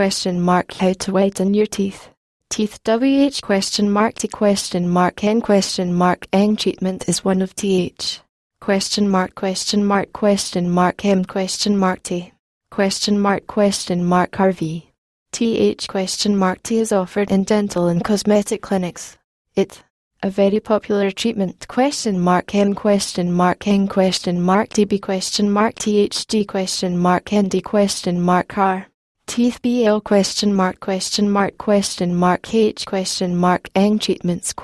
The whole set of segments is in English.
? How to whiten your teeth. Teeth N treatment is one of th. T. RV. T is offered in dental and cosmetic clinics. It's a very popular treatment ? Teeth BL ? H ? Treatments ? W ? D ? NDV ?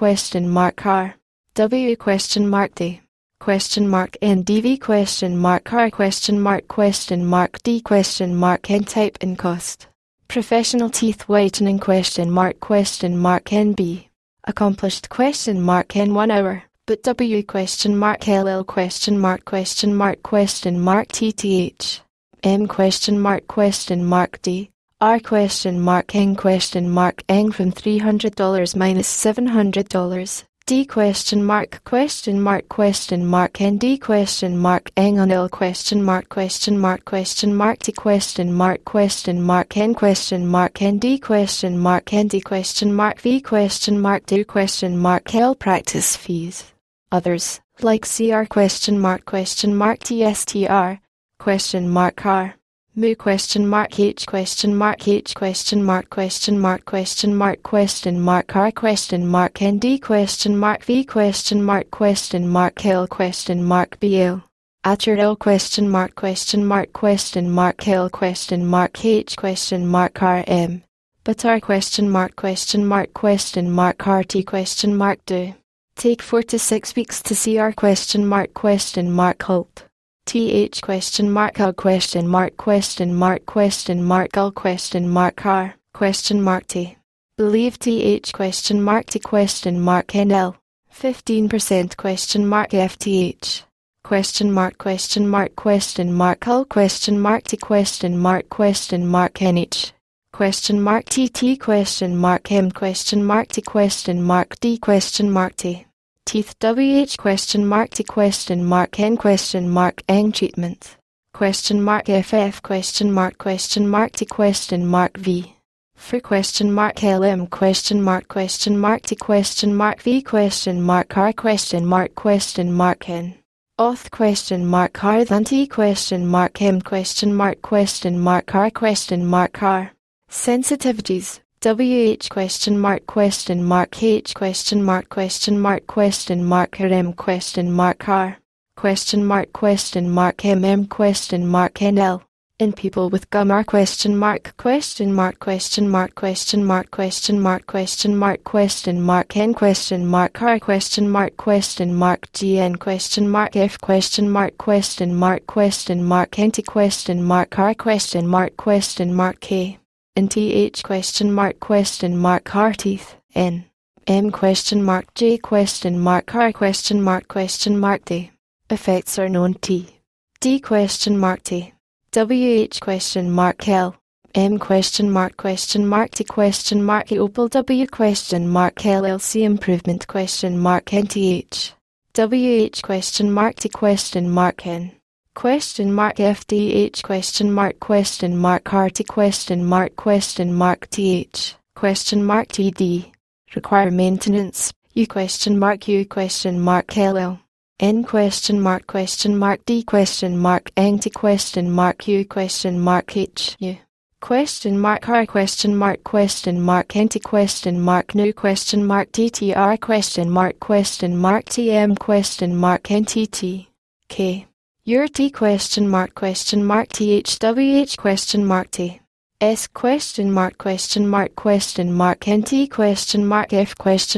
R ? D ? N Type and cost. Professional teeth whitening ? NB Accomplished ? N 1 hour, but W ? LL ? TTH M ? D R ? N from $300 minus $700 D ? N D ? N on L ? T ? N ? D ? N D ? V ? Do ? L Practice fees. Others, like CR ? TSTR ? R Mu ? H ? R ? N D ? V ? L ? BL After L ? L ? H ? RM But R ? R T ? Do Take 4 to 6 weeks to see R ? Halt TH ? R ? T Believe TH ? T ? NL 15% FTH ? L ? T ? NH ? TT ? M ? T ? D ? T Teeth ? H ? T ? N ? N Treatment ? FF ? T ? V For ? LM ? T ? V ? R ? N Auth ? R than T ? M ? R ? R Sensitivities WH ? H ? RM ? R ? M ? NL In people with gum R ? N ? R ? G ? N ? F ? N T ? R ? K In TH ? R teeth N M ? J ? R ? D Effects are known T D ? T WH ? L M ? T . Opal W ? LLC improvement ? N TH WH ? T ? N ? FDH ? R T ? TH ? TD Require maintenance U U ? LL N ? D ? N T ? U ? H U ? R ? N T ? No TTR ? TM ? N TT K Your T ? TH WH ? T S ? N T ? F ? LL K ? N D ? R D ? N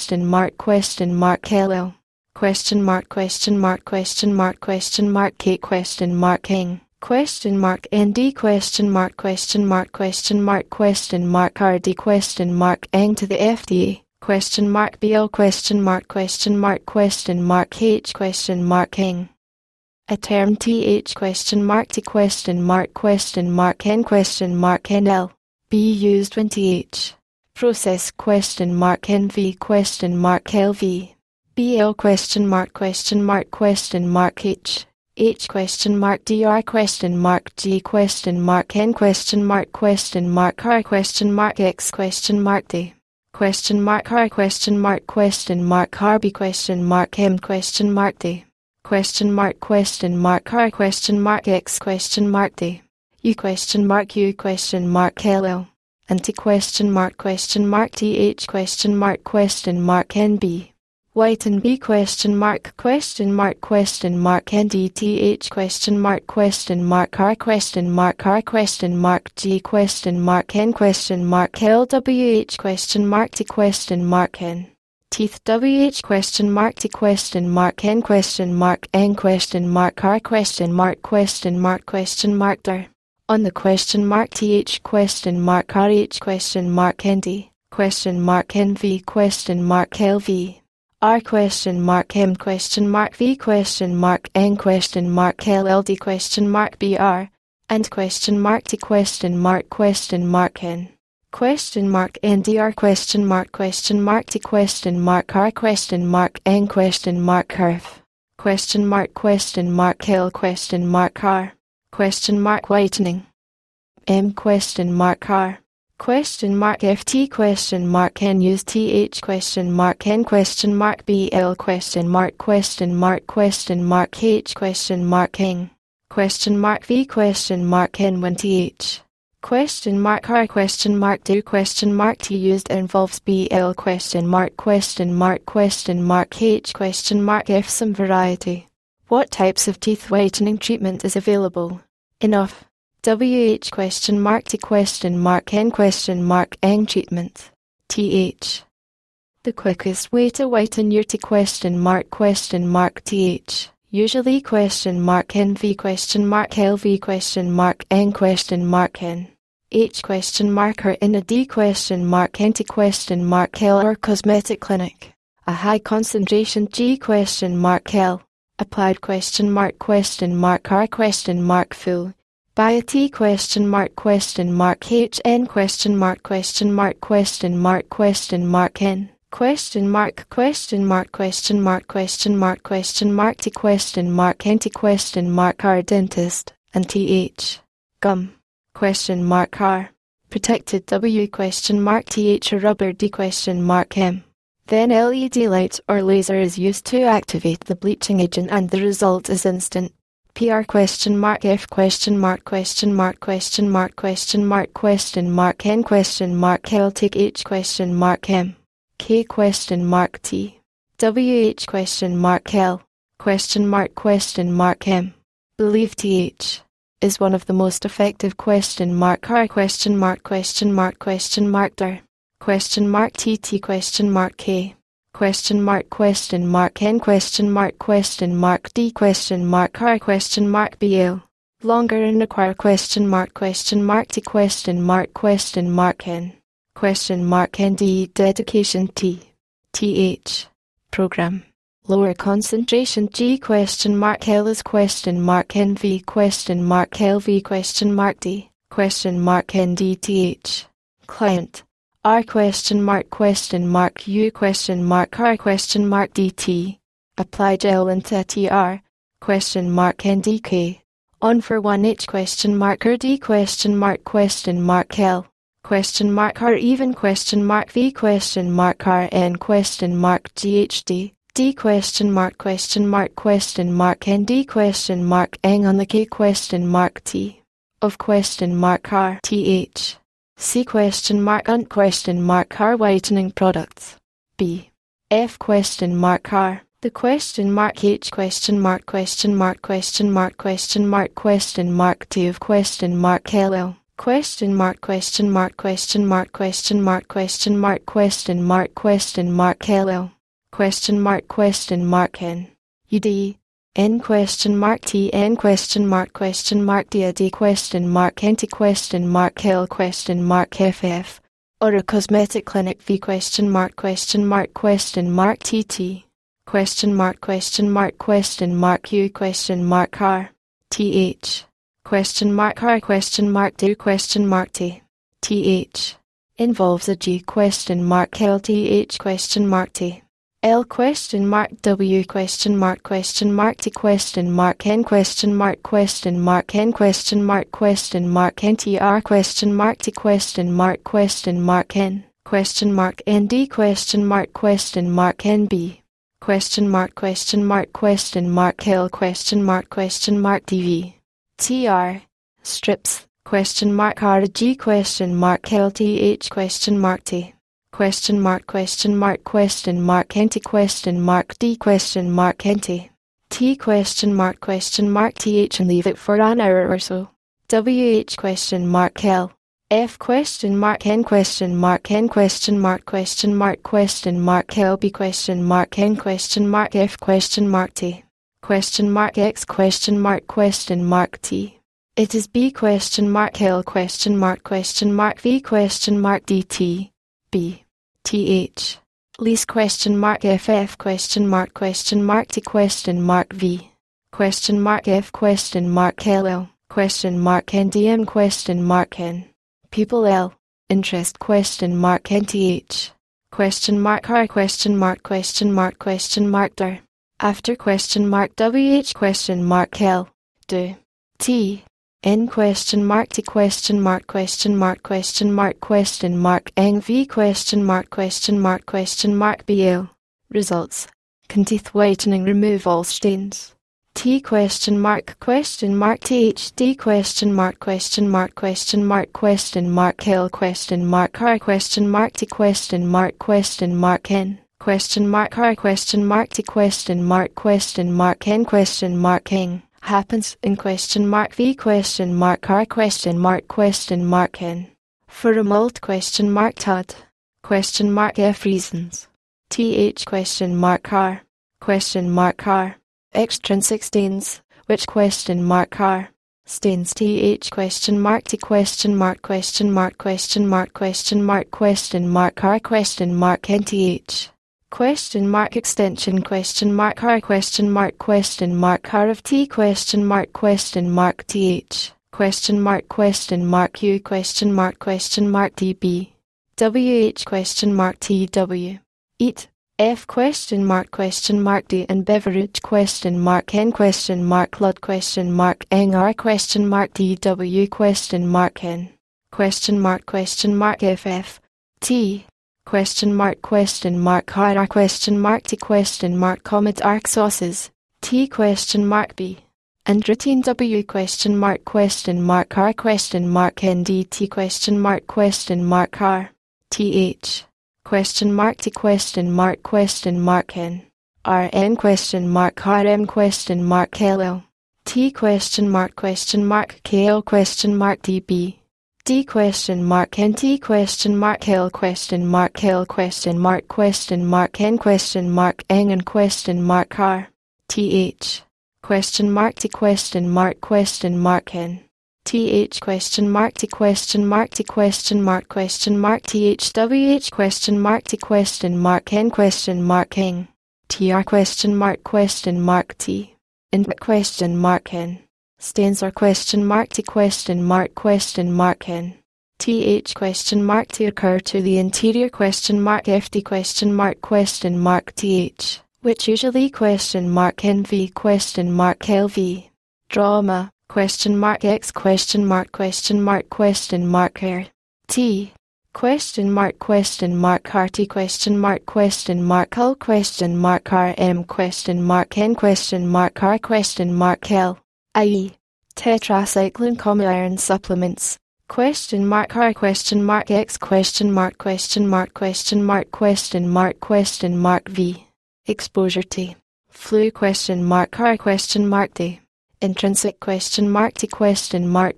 to the FDA BL ? H ? A term TH ? T ? N ? NL be used when TH process ? NV . LV BL ? H H question mark DR question mark G question mark N question mark R question mark X question mark D question mark R question mark R B question mark M question mark D question mark R question mark X question mark D U question mark LL and T question mark TH question mark NB White and B question mark and DTH question mark G question mark LWH question mark N Teeth WH question mark R question mark D On the question mark TH question mark RH question mark ND question mark NV question mark LV R question mark V question mark N question mark LLD question mark BR and question mark T question mark N question mark NDR question mark T question mark R question mark N question mark curve question mark L question mark R question mark whitening M question mark R question mark ft n use th n bl h n v n when th r do t used involves bl h f some variety. What types of teeth whitening treatment is available? Enough. WH T question mark N treatment. TH. The quickest way to whiten your T question mark TH. Usually question mark NV LV question mark N. H question mark or in a D question mark NT question mark L or cosmetic clinic. A high concentration G question mark L. Applied question mark R question mark full. By a T question mark H N question mark N question mark T question mark R dentist and TH gum question mark R protected W question mark TH rubber D question mark M. Then LED light or laser is used to activate the bleaching agent and the result is instant. PR F N L take H M K T WH L M Believe TH is one of the most effective R D TT K N D R BL longer and require T question mark ND dedication T TH program lower concentration G L is NV LV D ND TH client R U R DT applied L and TR NDK on for 1H or D L R even V RN GHD D ND N on the K T of R TH C UNT R whitening products. B. F R. The H T of LL. LL. N. UD. N T N D A D N T L F F or a cosmetic clinic V T T U R T H R D T T H involves a G L T H T L ? T ? N ? TR ? T ? N ? ND ? NB ? L ? TV . TR . Strips . RG . LTH ? T ? N ? T . D . N ? T . TH and leave it for an hour or so. WH ? L . F ? N ? L . B . N . F ? T . X . T . It is B . L . V . DT . B . TH . Lease . F . F . T . V . F . L . NDM . N . People . L . Interest . NTH . R . D . After . WH . L . Do . T . N . T . N . V . BL . Results . Can teeth whitening remove all stains? T . TH . D . L . R . T . N . R . T . N . N . Happens in . V . R . N . For a mold . Tud . F . Reasons . TH . R . R . Extrinsic stains, which . R . Stains . TH . T . R . NTH . Extension . R . R . T . TH . U . DB . WH . TW . Eat . F . D . And beverage . N . Lud . N . R . DW . N . F . T . R . T . Dark . Sauces . T . B . And . Routine . W . R . N . T . R . TH . T . N . R . N . R . M . L . T . K . L . D . B . D . N . T . L . N . N . And . R . TH . T . N . TH . T . T . TH . WH . T . N . N . TR . T . And . N . Stains are . T . N . TH . T . Occur to the interior . F . D . TH . Which usually . NV . LV . Drama . X . R . T . R . T . L . R . M . N . R . L . I.e. tetracycline . Iron supplements . R . X . V . Exposure . T . Flu . R . D . Intrinsic . T . N . L . D . V . L . N . T . L .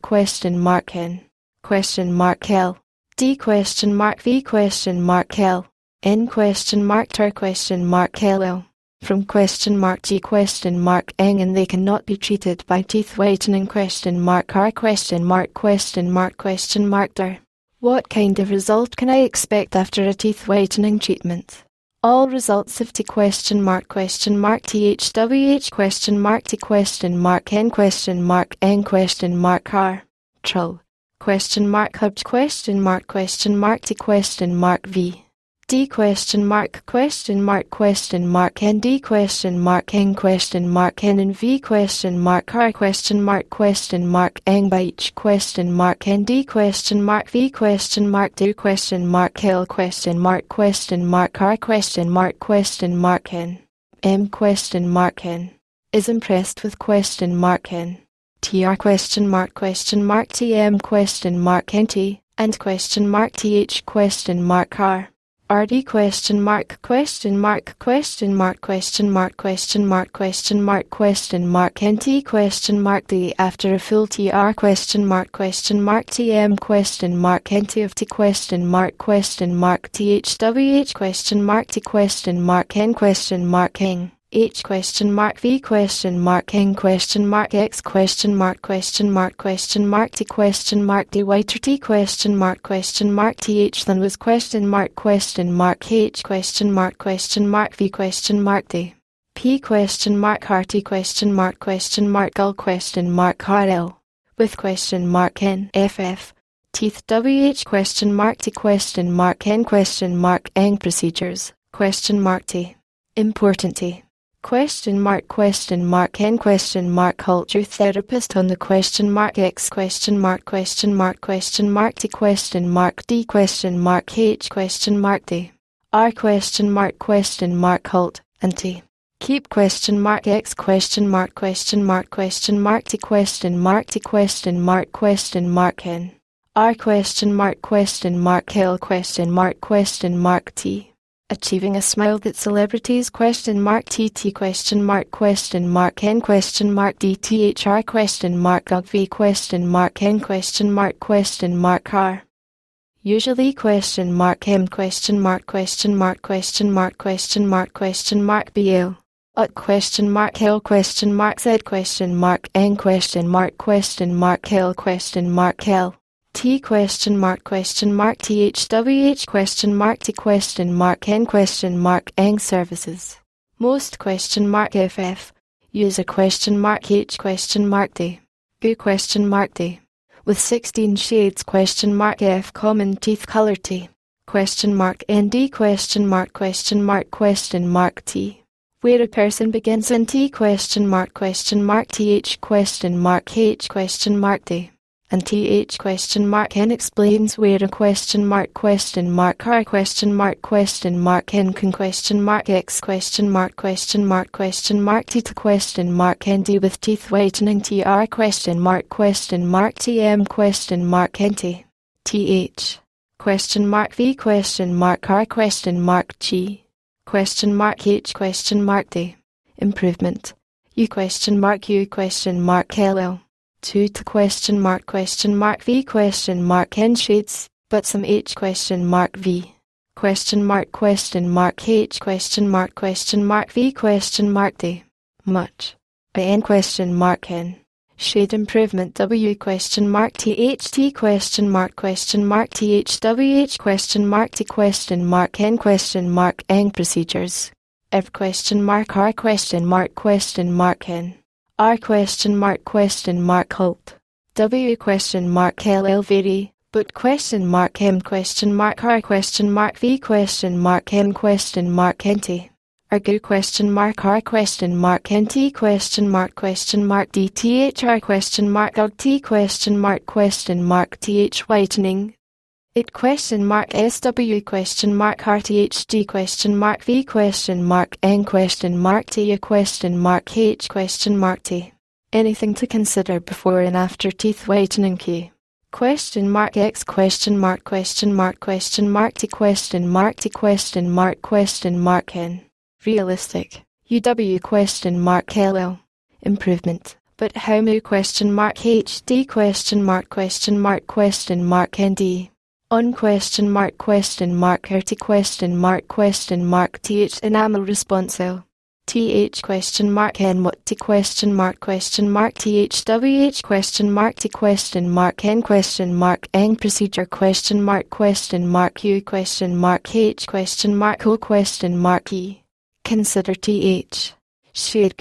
From . G . N . And they cannot be treated by teeth whitening . R . D . What kind of result can I expect after a teeth whitening treatment? All results of T . Th . T . N . R . Trull . Hubd . T . V D question mark question mark question mark and D question mark N and V question mark R question mark N by H question mark and D question mark V question mark D question mark L question mark R question mark N M question mark N is impressed with question mark N TR question mark TM question mark NT and question mark TH question mark R RD question mark NT question mark D after a full TR question mark TM question mark NT of T question mark THWH question mark T question mark N H question mark V question mark X question mark T D whiter T question mark TH than was question mark H question mark V question mark D P question mark R T question mark L question mark R L with question mark N F F teeth WH question mark T question mark N procedures question mark T important T question mark N question mark culture therapist on the question mark X question mark T question mark H question mark D R question mark cult and T keep question mark X question mark T question mark N R question mark L question mark T achieving a smile that celebrities TT N DTHR V question mark R usually M question mark BL at L Z N question mark L T THWH question mark N services most question mark FF user H D G D with 16 shades F common teeth color T ND T where a person begins in T TH H D and TH N explains where a R N can X T to ND with teeth whitening TR TM NT TH V R G H D improvement U U LL 2 to V N shades, but some H V H V D much by N N shade improvement W THT THWH T N procedures F R N R cult W LL vary but M R V NT or G R NT DTHR T TH whitening it SW RTHD V N T H T anything to consider before and after teeth whitening key X T N realistic UW LL improvement but how mu HD ND on TH enamel response L TH N what T THWH T N procedure U H O E consider TH shade G D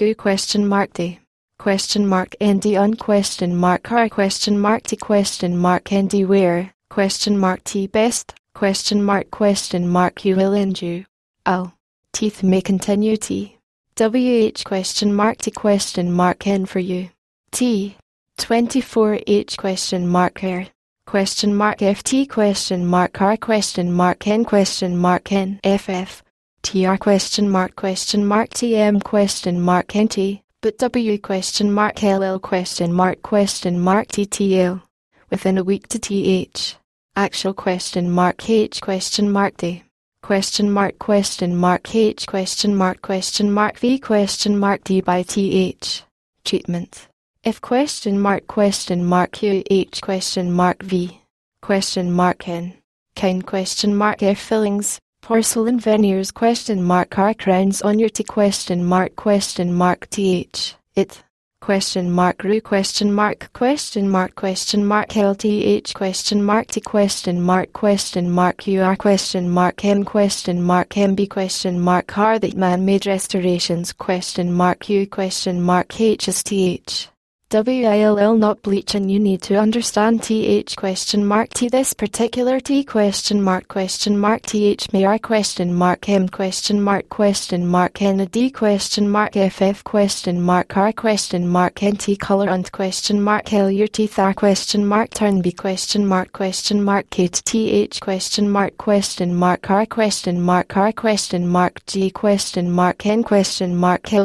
ND on R T ND where T best You will end you. L. Teeth may continue T. WH ? T ? N for you. T. 24H ? ? FT ? R ? N ? FF. TR ? TM ? NT. But W ? LL ? TTL. Within a week to TH. Actual ? H ? D. H ? V ? D by TH. Treatment. If QH ? V ? N. Kind ? F fillings, porcelain veneers ? R crowns on your T ? Th. It ? Rue ? LTH ? T ? UR ? N . MB ? R that man-made restorations ? H is TH. WILL not bleach, and you need to understand TH ? T. This particular T ? TH may R . M . N a D FF . R NT color and . L your teeth are turn B K to TH . R . R G . N . L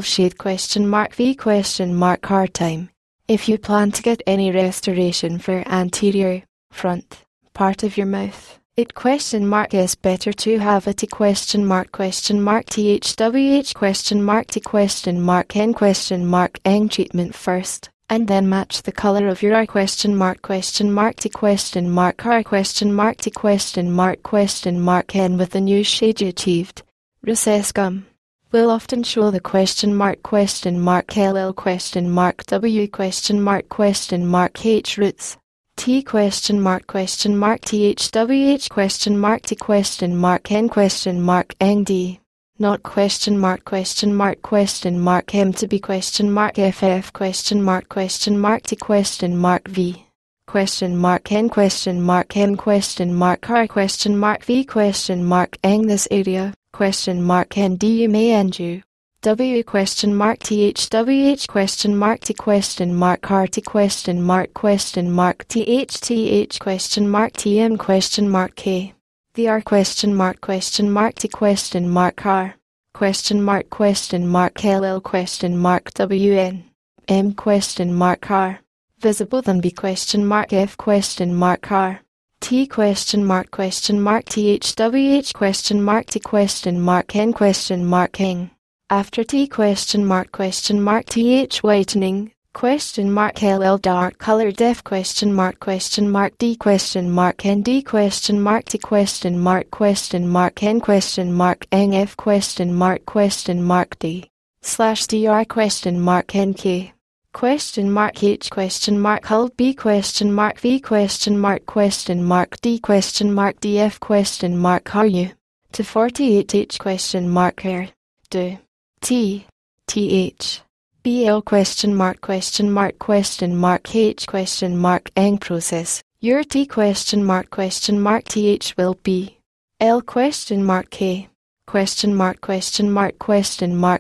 shade . V . R time. If you plan to get any restoration for anterior, front, part of your mouth, it is better to have a T THWH T N N treatment first, and then match the color of your R T R T N with the new shade you achieved. Recessed gum will often show the ?LL W ? H roots. T ? THWH ? T ? N . ND. Not . M to be FF ? T ? V. N . M . R V . N this area . ND you may end you. W ? THWH ? T ? R T . TH . TH . TM . K. The R ? T . R . LL . WN . M . R. Visible than B . F . R T ? THWH ? T . N . N. After T ? TH whitening ? LL dark colored F ? D . N . D . T ? N . F . D /DR . NK H . Hull B . V . D . D F . Are you to 48 H . Here do T TH BL ? H . N . Process your T . TH will be L .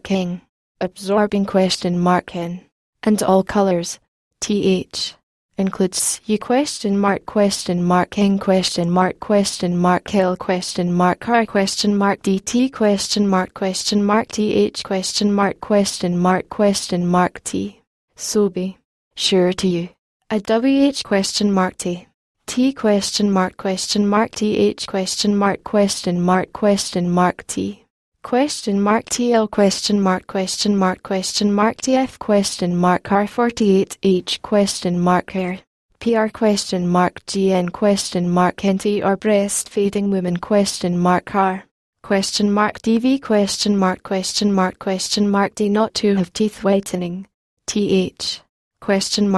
K . N . Absorbing . N and all colors . Th includes U . N . L . R . D T . Th . T . So be sure to you a WH . T . T . Th . T . TL . TF . R .48H . Here PR . GN . NT or breastfeeding women . R . DV . D . Not to have teeth whitening . TH . D . Effects . F . W . LL .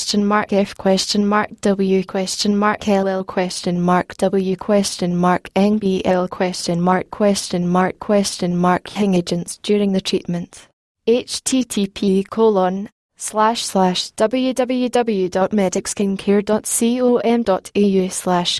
W . NBL . Hang agents during the treatment. http //www.medixskincare.com.au